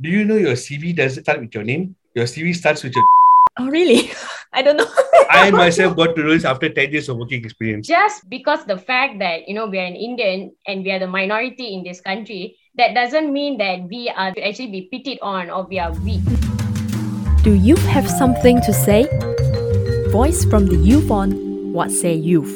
Do you know your CV doesn't start with your name? Your CV starts with your... Oh, really? I don't know. I myself got to know this after 10 years of working experience. Just because the fact that, you know, we are an Indian and we are the minority in this country, that doesn't mean that we are to actually be pitied on or we are weak. Do you have something to say? Voice from the Youth on What Say Youth.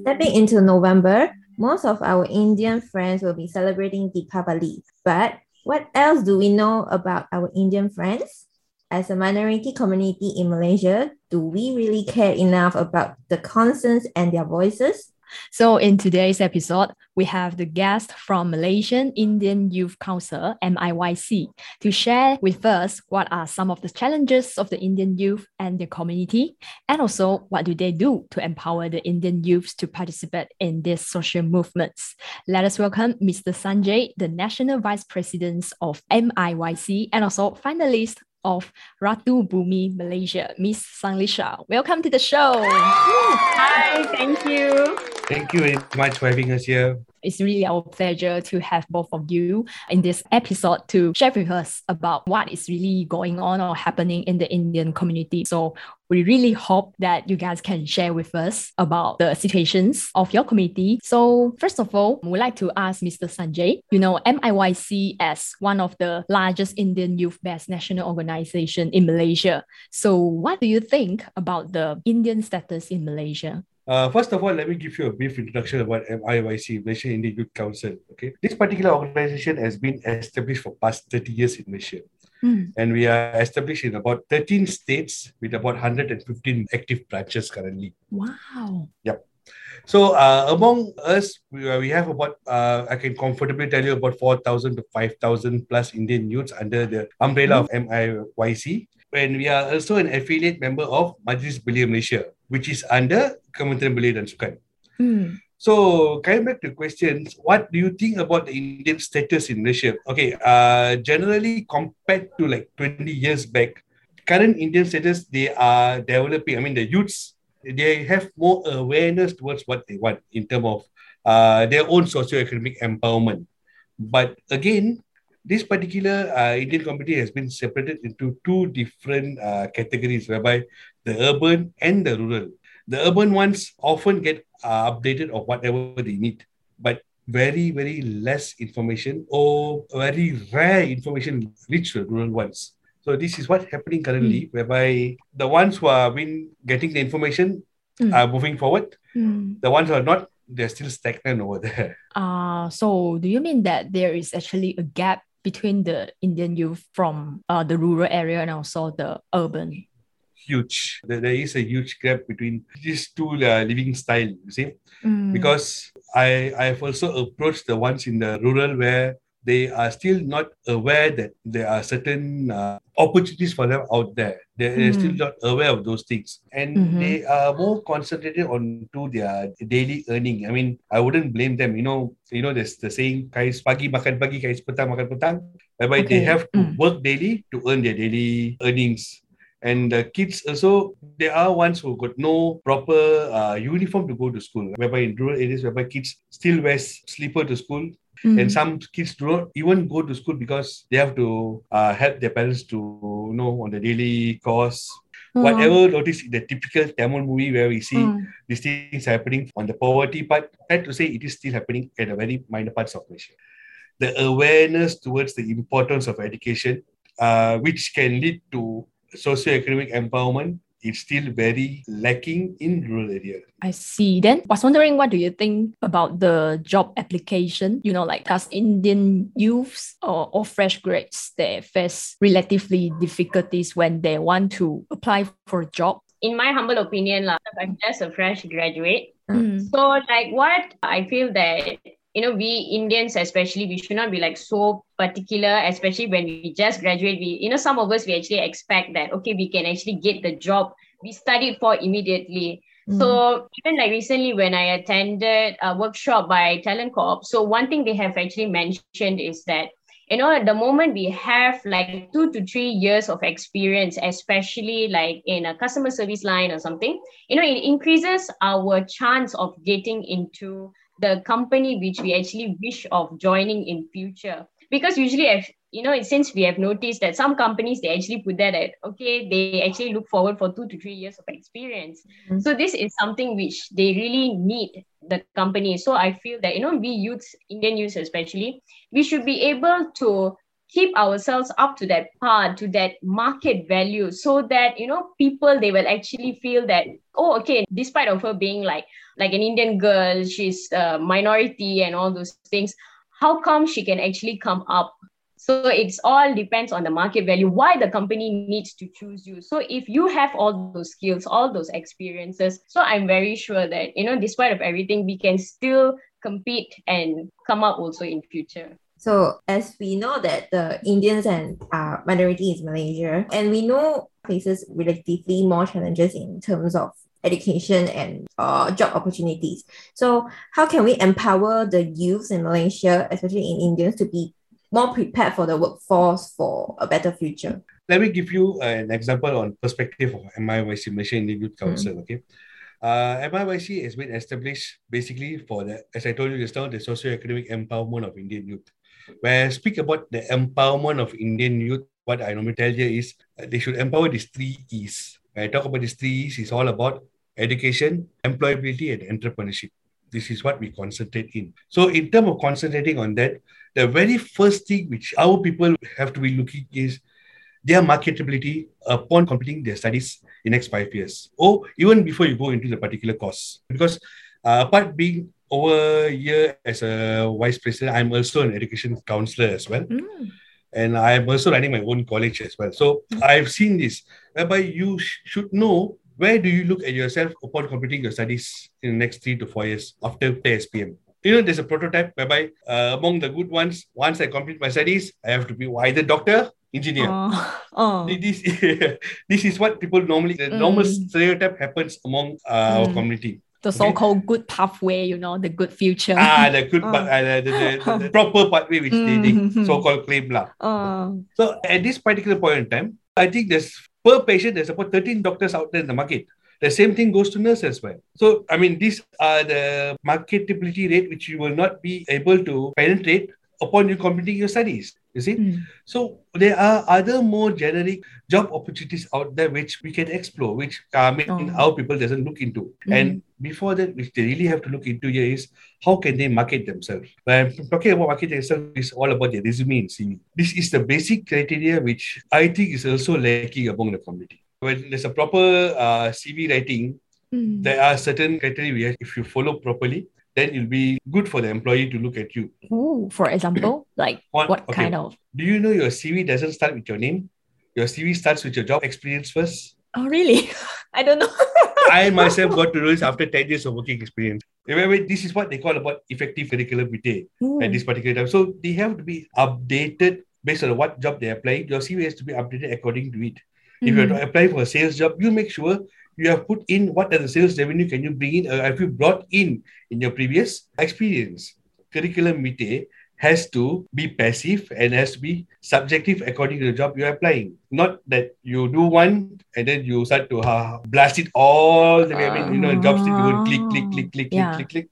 Stepping into November, most of our Indian friends will be celebrating Deepavali. But what else do we know about our Indian friends? As a minority community in Malaysia, do we really care enough about the concerns and their voices? So in today's episode, we have the guest from Malaysian Indian Youth Council, MIYC, to share with us what are some of the challenges of the Indian youth and the community, and also what do they do to empower the Indian youths to participate in these social movements. Let us welcome Mr. Sanjay, the National Vice President of MIYC, and also finalist of Ratu Bumi Malaysia, Miss Sanglisha. Welcome to the show. Hi, thank you. Thank you very much for having us here. It's really our pleasure to have both of you in this episode to share with us about what is really going on or happening in the Indian community. So we really hope that you guys can share with us about the situations of your community. So first of all, we'd like to ask Mr. Sanjay, you know, MIYC as one of the largest Indian youth-based national organization in Malaysia. So what do you think about the Indian status in Malaysia? First of all, let me give you a brief introduction about MIYC, Malaysian Indian Youth Council. Okay, this particular organization has been established for past 30 years in Malaysia. And we are established in about 13 states with about 115 active branches currently. Wow. Yep. So among us, we have about, I can comfortably tell you about 4,000 to 5,000 plus Indian youths under the umbrella of MIYC. And we are also an affiliate member of Majlis Belia Malaysia, which is under Kementerian Belia dan Sukan. So, coming back to questions, what do you think about the Indian status in Malaysia? Okay, generally compared to like 20 years back, current Indian status, they are developing. I mean, the youths, they have more awareness towards what they want in terms of their own socio-economic empowerment. But again, this particular Indian community has been separated into two different categories, whereby the urban and the rural. The urban ones often get updated of whatever they need, but very, very less information or very rare information reach the rural ones. So this is what's happening currently, whereby the ones who have been getting the information are moving forward. The ones who are not, they're still stagnant over there. So do you mean that there is actually a gap between the Indian youth from the rural area and also the urban? Huge. There is a huge gap between these two living style, you see, because I have also approached the ones in the rural where they are still not aware that there are certain opportunities for them out there. They're still not aware of those things. And they are more concentrated on to their daily earning. I mean, I wouldn't blame them. You know, there's the saying, kais pagi makan pagi, kais petang makan petang, whereby they have to work daily to earn their daily earnings. And the kids also, there are ones who got no proper uniform to go to school, whereby in rural areas, whereby kids still wear slipper to school. And some kids do not even go to school because they have to help their parents to, you know, on the daily course. Whatever notice in the typical Tamil movie where we see these things happening on the poverty part, I have to say it is still happening at a very minor parts of Malaysia. The awareness towards the importance of education, which can lead to socioeconomic empowerment, is still very lacking in rural areas. I see. Then I was wondering, what do you think about the job application? You know, like, does Indian youths or fresh grads, they face relatively difficulties when they want to apply for a job? In my humble opinion, I'm just a fresh graduate. So like what I feel that, you know, we Indians especially, we should not be like so particular, especially when we just graduate. We, you know, some of us, we actually expect that, okay, we can actually get the job we studied for immediately. So even like recently when I attended a workshop by Talent Corp, so one thing they have actually mentioned is that, you know, at the moment we have like 2 to 3 years of experience, especially like in a customer service line or something, you know, it increases our chance of getting into the company which we actually wish of joining in future. Because usually you know, since we have noticed that some companies, they actually put that at, okay, they actually look forward for 2 to 3 years of experience. Mm-hmm. So this is something which they really need the company. So I feel that, you know, we youths, Indian youths especially, we should be able to keep ourselves up to that part, to that market value, so that, you know, people, they will actually feel that, oh, okay, despite of her being like an Indian girl, she's a minority and all those things, how come she can actually come up? So it's all depends on the market value, why the company needs to choose you. So if you have all those skills, all those experiences, so I'm very sure that, you know, despite of everything, we can still compete and come up also in future. So as we know that the Indians and minorities in Malaysia, and we know faces relatively more challenges in terms of education and job opportunities. So how can we empower the youths in Malaysia, especially in Indians, to be more prepared for the workforce for a better future? Let me give you an example on perspective of MIYC, Malaysian Indian Youth Council. Mm-hmm. Okay. MIYC has been established basically for the, as I told you just now, the socio-economic empowerment of Indian youth. When I speak about the empowerment of Indian youth, what I normally tell you is they should empower these 3 E's. When I talk about these 3 E's, it's all about education, employability, and entrepreneurship. This is what we concentrate in. So in terms of concentrating on that, the very first thing which our people have to be looking is their marketability upon completing their studies in next 5 years, or even before you go into the particular course. Because apart being over here as a vice president, I'm also an education counselor as well. Mm. And I'm also running my own college as well. So I've seen this, whereby you should know where do you look at yourself upon completing your studies in the next 3 to 4 years after SPM. You know, there's a prototype whereby among the good ones, once I complete my studies, I have to be either doctor, engineer. Oh. This is what people normally, the normal stereotype happens among our community. The so-called good pathway, you know, the good future. The good, the proper pathway which they so-called claim lah. So at this particular point in time, I think there's per patient, there's about 13 doctors out there in the market. The same thing goes to nurses as well. So, I mean, these are the marketability rate which you will not be able to penetrate upon you completing your studies, you see. So there are other more generic job opportunities out there which we can explore, which our people doesn't look into. And before that, which they really have to look into here is how can they market themselves. When I'm talking about marketing themselves, it's all about their resume and CV. This is the basic criteria which I think is also lacking among the community. When there's a proper CV writing, there are certain criteria where if you follow properly, then it'll be good for the employee to look at you. Ooh, for example, like kind of? Do you know your CV doesn't start with your name? Your CV starts with your job experience first. Oh, really? I don't know. I myself got to do this after 10 years of working experience. Remember, this is what they call about effective curriculum vitae at this particular time. So they have to be updated based on what job they're applying. Your CV has to be updated according to it. If you're applying for a sales job, you make sure you have put in what are the sales revenue can you bring in, or have you brought in your previous experience. Curriculum vitae has to be passive and has to be subjective according to the job you're applying. Not that you do one and then you start to blast it all the way. I mean, you know, jobs that you would click.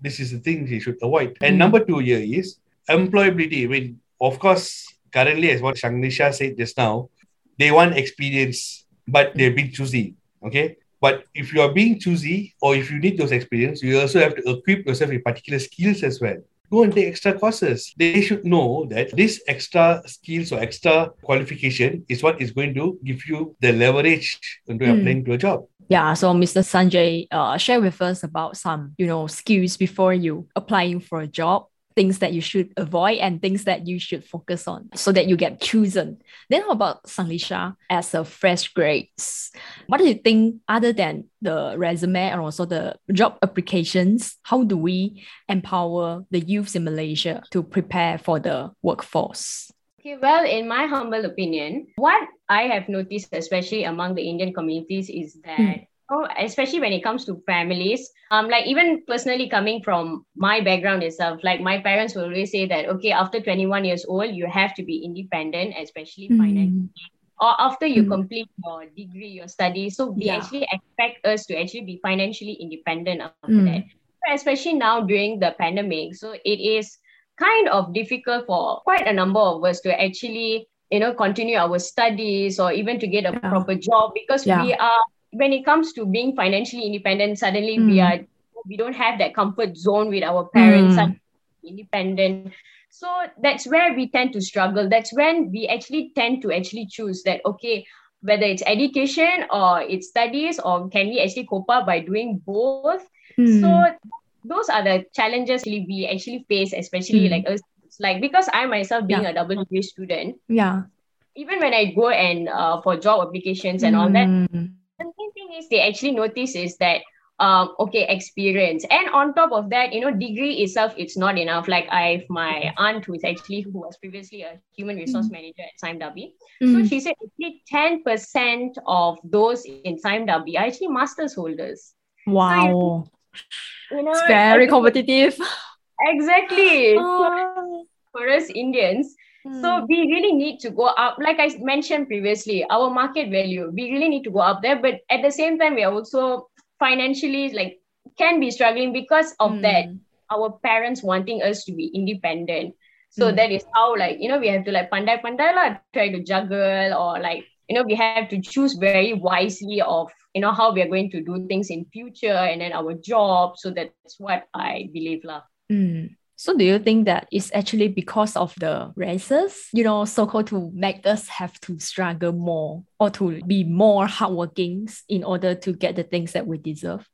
This is the thing you should avoid. And number 2 here is employability. I mean, of course, currently, as what Shangnisha said just now, they want experience, but they're being choosy, okay? But if you are being choosy or if you need those experience, you also have to equip yourself with particular skills as well. Go and take extra courses. They should know that this extra skills or extra qualification is what is going to give you the leverage into applying to a job. Yeah, so Mr. Sanjay, share with us about some, you know, skills before you applying for a job, things that you should avoid and things that you should focus on so that you get chosen. Then how about Sanglisha as a fresh grads? What do you think other than the resume and also the job applications, how do we empower the youths in Malaysia to prepare for the workforce? Okay, well, in my humble opinion, what I have noticed, especially among the Indian communities, is that especially when it comes to families, like even personally coming from my background itself, like my parents will always say that, okay, after 21 years old, you have to be independent, especially financially, or after you complete your degree, your studies. So they actually expect us to actually be financially independent after that. Especially now during the pandemic. So it is kind of difficult for quite a number of us to actually, you know, continue our studies or even to get a proper job, because we are, when it comes to being financially independent, suddenly we don't have that comfort zone with our parents, independent. So that's where we tend to struggle. That's when we actually tend to actually choose that, okay, whether it's education or it's studies, or can we actually cope up by doing both? So those are the challenges we actually face, especially like us. Like, because I myself being a double degree student, even when I go and for job applications and all that, the main thing is they actually notice is that, okay, experience. And on top of that, you know, degree itself, it's not enough. Like I have my aunt who was previously a human resource manager at Saim W. So she said actually 10% of those in Saim W are actually master's holders. Wow. So, you know, it's very competitive. Exactly. So for us Indians, so we really need to go up. Like I mentioned previously, our market value, we really need to go up there. But at the same time, we are also financially like can be struggling because of that. Our parents wanting us to be independent. So that is how, like, you know, we have to like pandai lah, try to juggle, or like, you know, we have to choose very wisely of, you know, how we are going to do things in future and then our job. So that's what I believe lah. So do you think that it's actually because of the races, you know, so-called to make us have to struggle more or to be more hardworking in order to get the things that we deserve?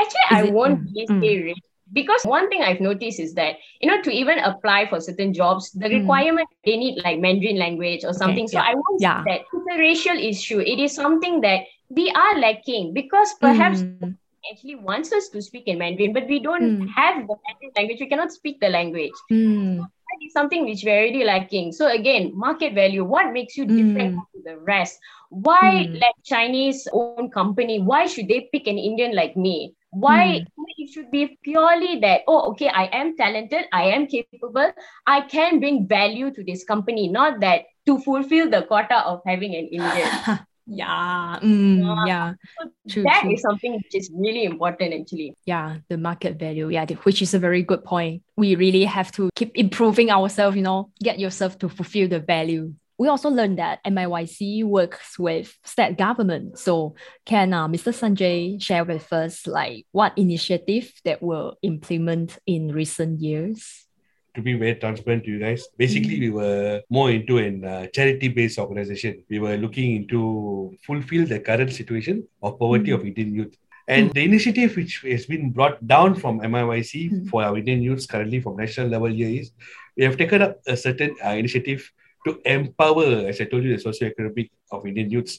Actually, I won't say race, because one thing I've noticed is that, you know, to even apply for certain jobs, the requirement, they need like Mandarin language or something. Okay, so I won't say that it's a racial issue. It is something that we are lacking, because perhaps actually wants us to speak in Mandarin, but we don't have the Mandarin language. We cannot speak the language. So that is something which we are already lacking. So again, market value, what makes you different from the rest? Why let Chinese own company? Why should they pick an Indian like me? Why it should be purely that, oh, okay, I am talented, I am capable, I can bring value to this company, not that to fulfill the quota of having an Indian. So that is something which is really important, actually. Yeah, the market value, which is a very good point. We really have to keep improving ourselves, you know, get yourself to fulfill the value. We also learned that MIYC works with state government. So can Mr. Sanjay share with us, like, what initiative that were implemented in recent years? To be very transparent to you guys, basically we were more into an charity-based organization. We were looking into fulfill the current situation of poverty of Indian youth. And the initiative which has been brought down from MIYC for our Indian youths currently from national level here is, we have taken up a certain initiative to empower, as I told you, the socio-economic of Indian youths.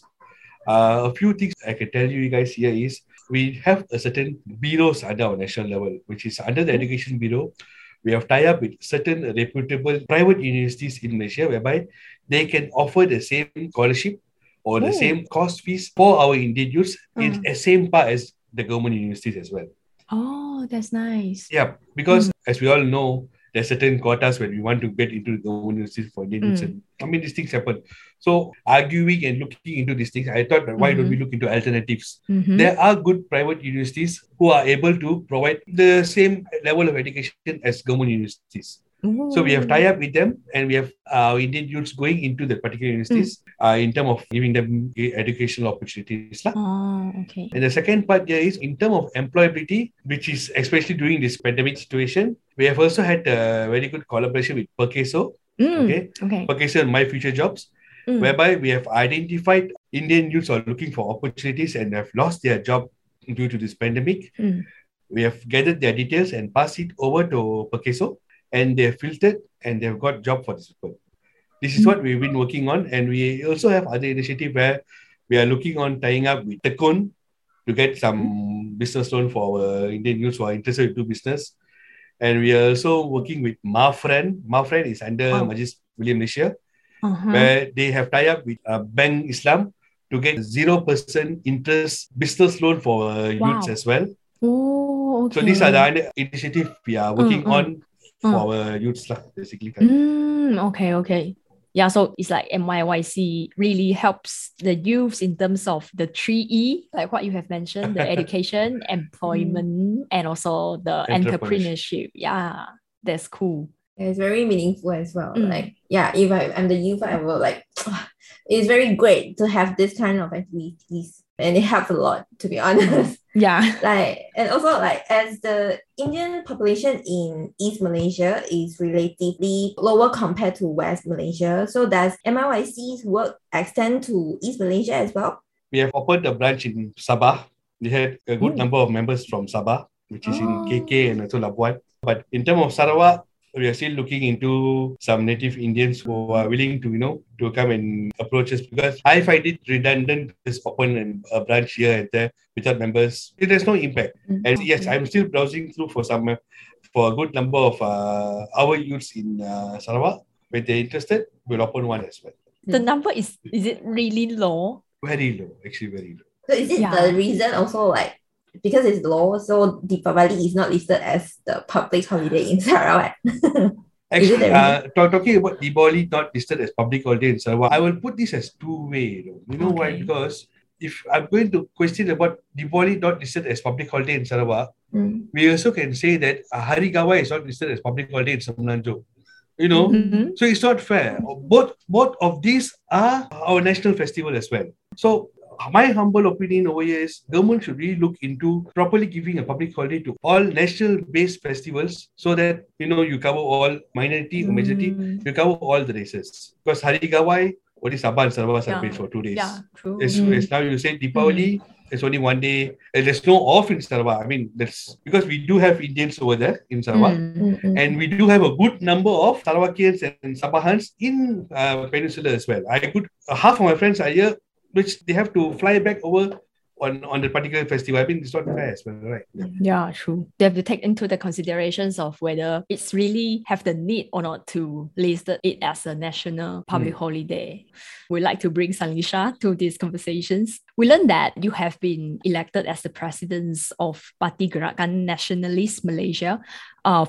A few things I can tell you guys here is, we have a certain bureaus under our national level, which is under the Education Bureau. We have tied up with certain reputable private universities in Malaysia, whereby they can offer the same scholarship or the same course fees for our Indian youths in the same part as the government universities as well. Oh, that's nice. Yeah, because as we all know, there are certain quotas when we want to get into the government universities for Indian youths. I mean, these things happen. So arguing and looking into these things, I thought, why don't we look into alternatives? There are good private universities who are able to provide the same level of education as government universities. So we have tied up with them, and we have our Indian youths going into the particular universities in terms of giving them educational opportunities. Oh, okay. And the second part here is in terms of employability, which is especially during this pandemic situation. We have also had a very good collaboration with Perkeso, Perkeso and My Future Jobs, whereby we have identified Indian youths are looking for opportunities and have lost their job due to this pandemic. We have gathered their details and passed it over to Perkeso. And they're filtered and they've got job for these people. This is what we've been working on. And we also have other initiative where we are looking on tying up with Tekun to get some business loan for our Indian youths who are interested to do business. And we are also working with MaFran. MaFran is under Majlis William Nishir, where they have tied up with Bank Islam to get 0% interest business loan for youths as well. Oh, okay. So these are the initiatives we are working on for our youth stuff, basically. Okay. Yeah, so it's like MYYC really helps the youths in terms of the 3E, like what you have mentioned, the education, employment, and also the entrepreneurship. Yeah, that's cool. It's very meaningful as well. Like, yeah, if I'm the youth, I will like, it's very great to have this kind of activities. And it helps a lot, to be honest. Yeah. Like, and also like as the Indian population in East Malaysia is relatively lower compared to West Malaysia. So does MIYC's work extend to East Malaysia as well? We have opened a branch in Sabah. We had a good number of members from Sabah, which is in KK and also Labuan. But in terms of Sarawak, we are still looking into some native Indians who are willing to, you know, to come and approach us, because I find it redundant to just open a branch here and there without members. There's no impact. And yes, I'm still browsing through for a good number of our youths in Sarawak. When they're interested, we'll open one as well. The number is it really low? Very low, actually very low. So is it the reason also like, because it's low, so Deepavali is not listed as the public holiday in Sarawak. Actually, talking about Deepavali not listed as public holiday in Sarawak, I will put this as two-way. You know why? Because if I'm going to question about Deepavali not listed as public holiday in Sarawak, we also can say that Hari Gawai is not listed as public holiday in Semenanjung. You know, so it's not fair. Both of these are our national festival as well. So my humble opinion over here is government should really look into properly giving a public holiday to all national-based festivals so that, you know, you cover all minority or majority, you cover all the races. Because Hari Gawai, only Sabah and Sarawak are paid for 2 days. Yeah, true. It's now you say Deepavali, it's only 1 day. There's no off in Sarawak. I mean, that's because we do have Indians over there in Sarawak. And we do have a good number of Sarawakians and Sabahans in Peninsula as well. Half of my friends are here, which they have to fly back over on the particular festival. I mean, it's not fair as well, right? Yeah, true. They have to take into the considerations of whether it's really have the need or not to list it as a national public holiday. We'd like to bring Sanlisha to these conversations. We learned that you have been elected as the president of Parti Gerakan Nationalist Malaysia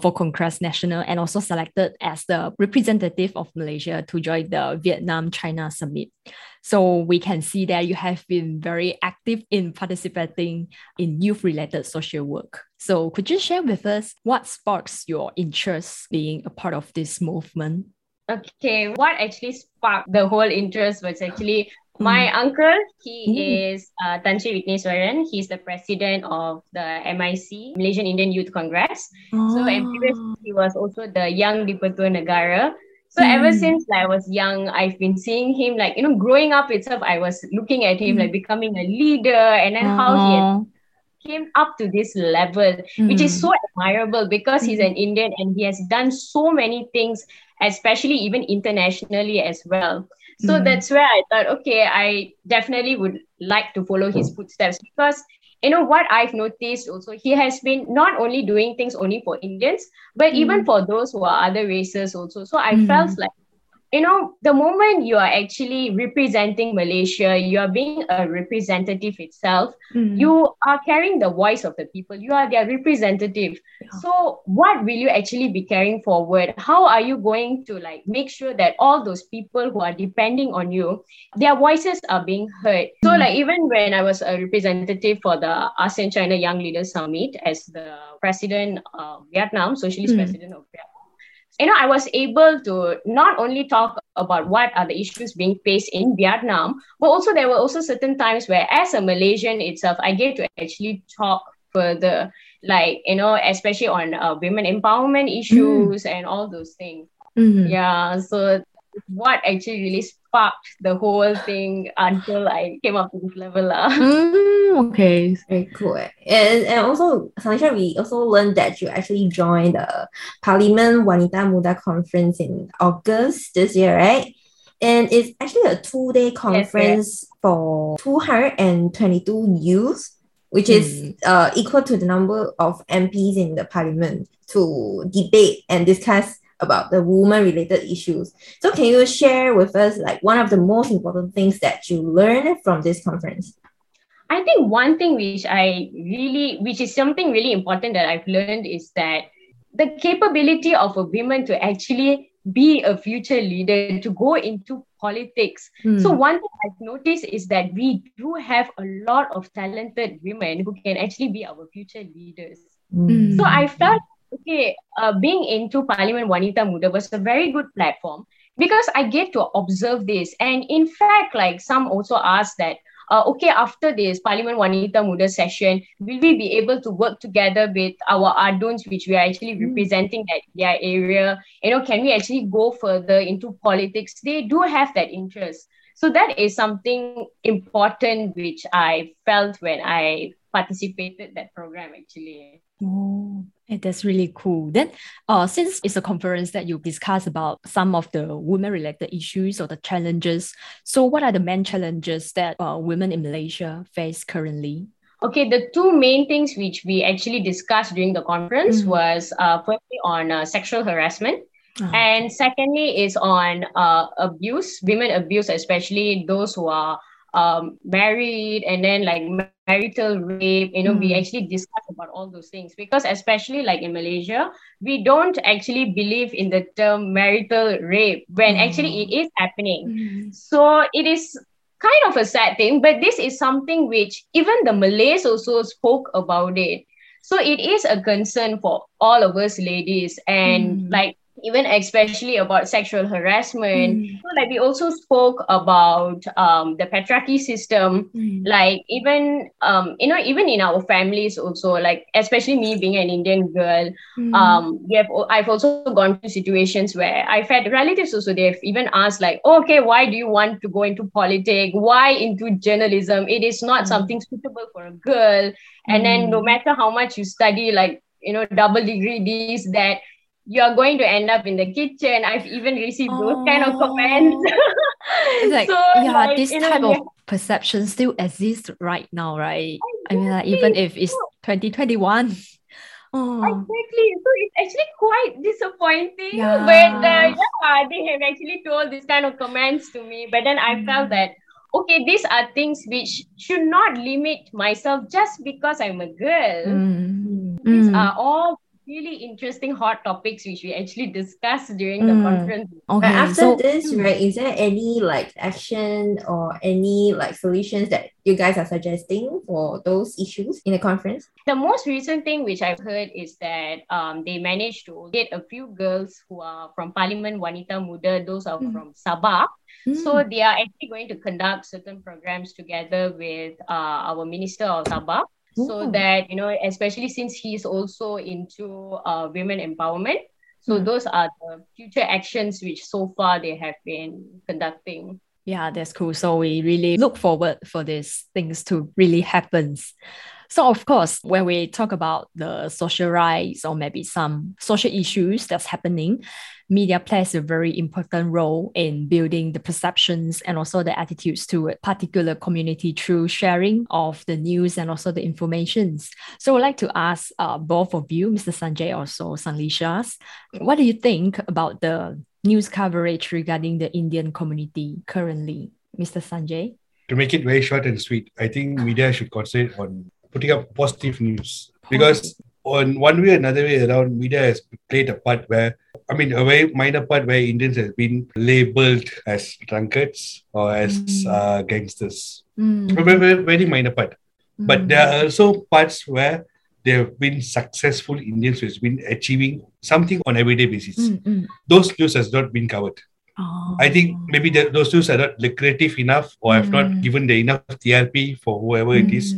for Congress National, and also selected as the representative of Malaysia to join the Vietnam-China Summit. So we can see that you have been very active in participating in youth-related social work. So could you share with us what sparks your interest being a part of this movement? Okay, what actually sparked the whole interest was actually my uncle. He is Tan Sri Vitney Swaran. He's the president of the MIC, Malaysian Indian Youth Congress. So previously, he was also the Young Dipertua Negara. So ever since I was young, I've been seeing him, like, you know, growing up itself, I was looking at him like becoming a leader, and then how he came up to this level, which is so admirable, because he's an Indian and he has done so many things, especially even internationally as well. So that's where I thought, okay, I definitely would like to follow his footsteps, because, you know, what I've noticed also, he has been not only doing things only for Indians, but even for those who are other races also. So I felt like, you know, the moment you are actually representing Malaysia, you are being a representative itself. You are carrying the voice of the people. You are their representative. So what will you actually be carrying forward? How are you going to like make sure that all those people who are depending on you, their voices are being heard? So like even when I was a representative for the ASEAN China Young Leaders Summit as the president of Vietnam, socialist president of Vietnam, you know, I was able to not only talk about what are the issues being faced in Vietnam, but also there were also certain times where as a Malaysian itself, I get to actually talk further, like, you know, especially on women empowerment issues and all those things. Yeah, so what actually really sparked the whole thing until I came up to this level. Okay, very cool. And also, Sanlisha, we also learned that you actually joined the Parliament Wanita Muda conference in August this year, right? And it's actually a two-day conference for 222 youths, which is equal to the number of MPs in the Parliament, to debate and discuss about the woman-related issues. So can you share with us like one of the most important things that you learned from this conference? I think one thing which is something really important that I've learned is that the capability of a woman to actually be a future leader, to go into politics. So one thing I've noticed is that we do have a lot of talented women who can actually be our future leaders. So I felt Okay, being into Parliament Wanita Muda was a very good platform because I get to observe this. And in fact, like some also asked that, okay, after this Parliament Wanita Muda session, will we be able to work together with our ADUNs, which we are actually representing that their area? You know, can we actually go further into politics? They do have that interest. So that is something important which I felt when I participated in that program actually. Oh, that's really cool. Then since it's a conference that you discuss about some of the women-related issues or the challenges, so what are the main challenges that women in Malaysia face currently? Okay, the two main things which we actually discussed during the conference was firstly on sexual harassment. And secondly is on abuse, women abuse, especially those who are married, and then like marital rape, you know, we actually discuss about all those things because especially like in Malaysia, we don't actually believe in the term marital rape when actually it is happening. So it is kind of a sad thing, but this is something which even the Malays also spoke about it. So it is a concern for all of us ladies and like, even especially about sexual harassment. So like we also spoke about the patriarchy system, like even, you know, even in our families also, like especially me being an Indian girl, I've also gone through situations where I've had relatives also, they've even asked like, oh, okay, why do you want to go into politics? Why into journalism? It is not something suitable for a girl. And then no matter how much you study, like, you know, double degree, this, that, you are going to end up in the kitchen. I've even received those kind of comments. Like, so, yeah, like, this type of perception still exists right now, right? Exactly. I mean, like, even if it's 2021. Exactly. So it's actually quite disappointing. Yeah. But yeah, they have actually told this kind of comments to me. But then I felt that, okay, these are things which should not limit myself just because I'm a girl. These are all really interesting hot topics which we actually discussed during the conference. Okay, but after this, right, is there any like action or any like solutions that you guys are suggesting for those issues in the conference? The most recent thing which I've heard is that they managed to get a few girls who are from Parliament Wanita Muda, those are from Sabah. So they are actually going to conduct certain programs together with our Minister of Sabah. So that, you know, especially since he's also into women empowerment. So those are the future actions which so far they have been conducting. Yeah, that's cool. So we really look forward for these things to really happen. So of course, when we talk about the social rights or maybe some social issues that's happening, media plays a very important role in building the perceptions and also the attitudes to a particular community through sharing of the news and also the informations. So I'd like to ask both of you, Mr. Sanjay, also Sanlisha, what do you think about the news coverage regarding the Indian community currently? Mr. Sanjay? To make it very short and sweet, I think media should concentrate on putting up positive news. Because on one way or another way around, media has played a part where, I mean, a very minor part where Indians have been labelled as drunkards or as gangsters. A very, very minor part. But there are also parts where there have been successful Indians who have been achieving something on everyday basis. Those news has not been covered. I think maybe those news are not lucrative enough or have not given the enough TRP for whoever it is.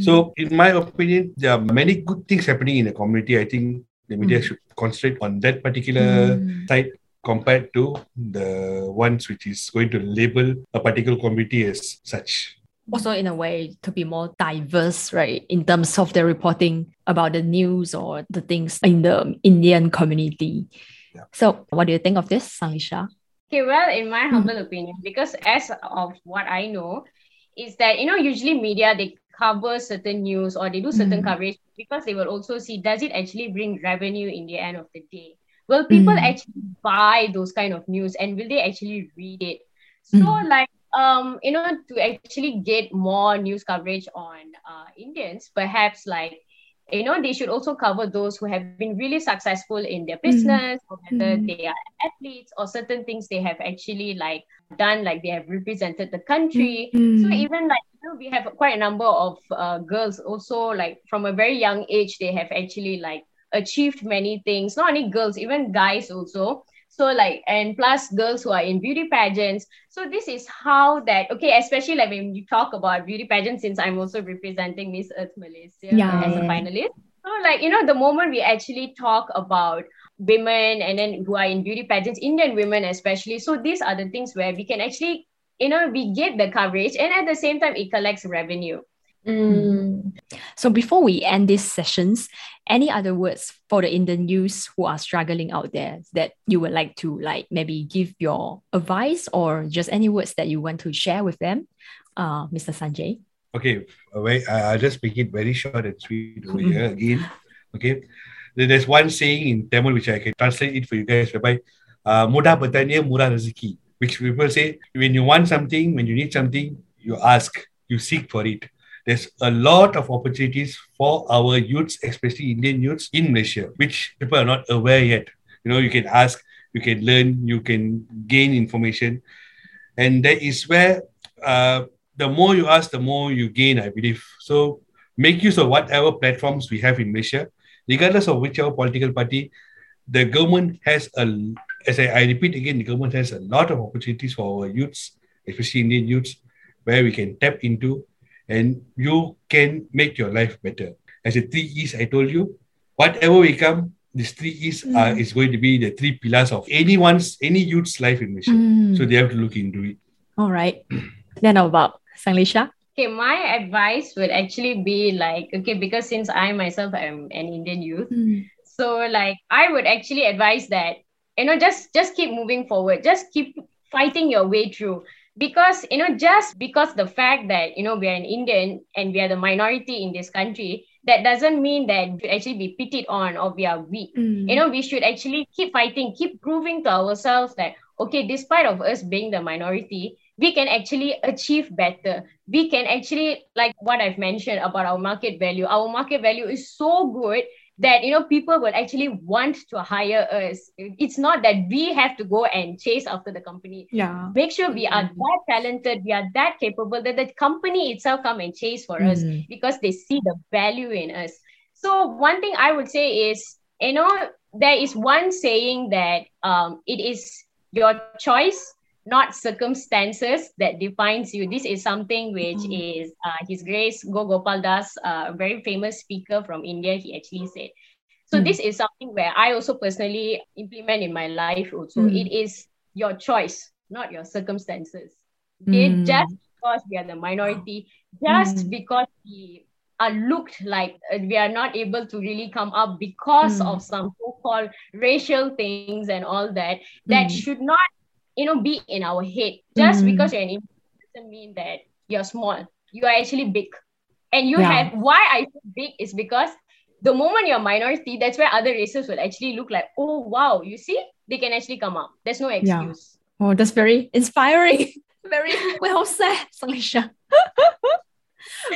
So in my opinion, there are many good things happening in the community. I think the media should concentrate on that particular side compared to the ones which is going to label a particular community as such. Also in a way to be more diverse, right, in terms of the reporting about the news or the things in the Indian community. Yeah. So what do you think of this, Sanlisha? Okay, well, in my humble opinion, because as of what I know, is that, you know, usually media, they cover certain news or they do certain coverage because they will also see, does it actually bring revenue in the end of the day? Will people actually buy those kind of news and will they actually read it? So like, you know, to actually get more news coverage on Indians, perhaps like, you know, they should also cover those who have been really successful in their business, or whether they are athletes or certain things they have actually like done, like they have represented the country. So even like, you know, we have quite a number of girls also like from a very young age, they have actually like achieved many things, not only girls, even guys also. So like, and plus girls who are in beauty pageants. So this is how that, okay, especially like when you talk about beauty pageants, since I'm also representing Miss Earth Malaysia as a finalist. So like, you know, the moment we actually talk about women and then who are in beauty pageants, Indian women especially. So these are the things where we can actually, you know, we get the coverage and at the same time, it collects revenue. Mm. So before we end these sessions, any other words for the Indian youths who are struggling out there that you would like to like maybe give your advice or just any words that you want to share with them, Mr. Sanjay? Okay, I'll just make it very short and sweet over here again. Okay, there's one saying in Tamil which I can translate it for you guys, whereby "Mudah bertanya, murah rezeki," which people say when you want something, when you need something, you ask, you seek for it. There's a lot of opportunities for our youths, especially Indian youths in Malaysia, which people are not aware yet. You know, you can ask, you can learn, you can gain information. And that is where the more you ask, the more you gain, I believe. So make use of whatever platforms we have in Malaysia, regardless of whichever political party. The government has, as I repeat again, the government has a lot of opportunities for our youths, especially Indian youths, where we can tap into. And you can make your life better. As the 3 E's I told you, whatever we come, these 3 E's is going to be the 3 pillars of any youth's life in Malaysia. So they have to look into it. All right. Then about Sanglisha? Okay, my advice would actually be like, okay, because since I myself am an Indian youth, so like I would actually advise that, you know, just keep moving forward. Just keep fighting your way through. Because, you know, just because the fact that, you know, we are an Indian and we are the minority in this country, that doesn't mean that we actually be pitied on or we are weak. You know, we should actually keep fighting, keep proving to ourselves that, okay, despite of us being the minority, we can actually achieve better. We can actually, like what I've mentioned about our market value. Our market value is so good that, you know, people will actually want to hire us. It's not that we have to go and chase after the company. Yeah. Make sure we are that talented, we are that capable, that the company itself come and chase for us because they see the value in us. So one thing I would say is, you know, there is one saying that it is your choice, not circumstances, that defines you. This is something which is His Grace Gopal Das, a very famous speaker from India, he actually said. So this is something where I also personally implement in my life also. It is your choice, not your circumstances. Okay? Just because we are the minority, just because we are looked like we are not able to really come up because of some so-called racial things and all that, that should not, you know, be in our head. Just because you're an Indian doesn't mean that you're small. You are actually big. And you have, why I say big is because the moment you're a minority, that's where other races will actually look like, oh, wow, you see, they can actually come up. There's no excuse. Yeah. Oh, that's very inspiring. Very well said, Salisha.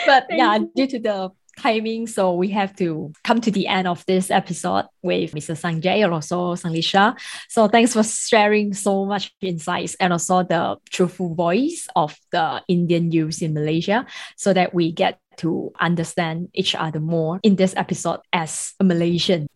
But yeah, due to the timing, so we have to come to the end of this episode with Mr. Sanjay and also Sanglisha. So thanks for sharing so much insights and also the truthful voice of the Indian youth in Malaysia, so that we get to understand each other more in this episode as a Malaysian.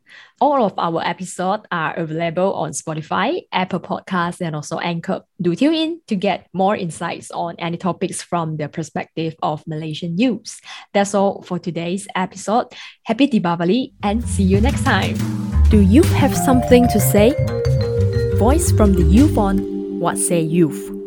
All of our episodes are available on Spotify, Apple Podcasts, and also Anchor. Do tune in to get more insights on any topics from the perspective of Malaysian youth. That's all for today's episode. Happy Diwali and see you next time. Do you have something to say? Voice from the Youth on What Say Youth.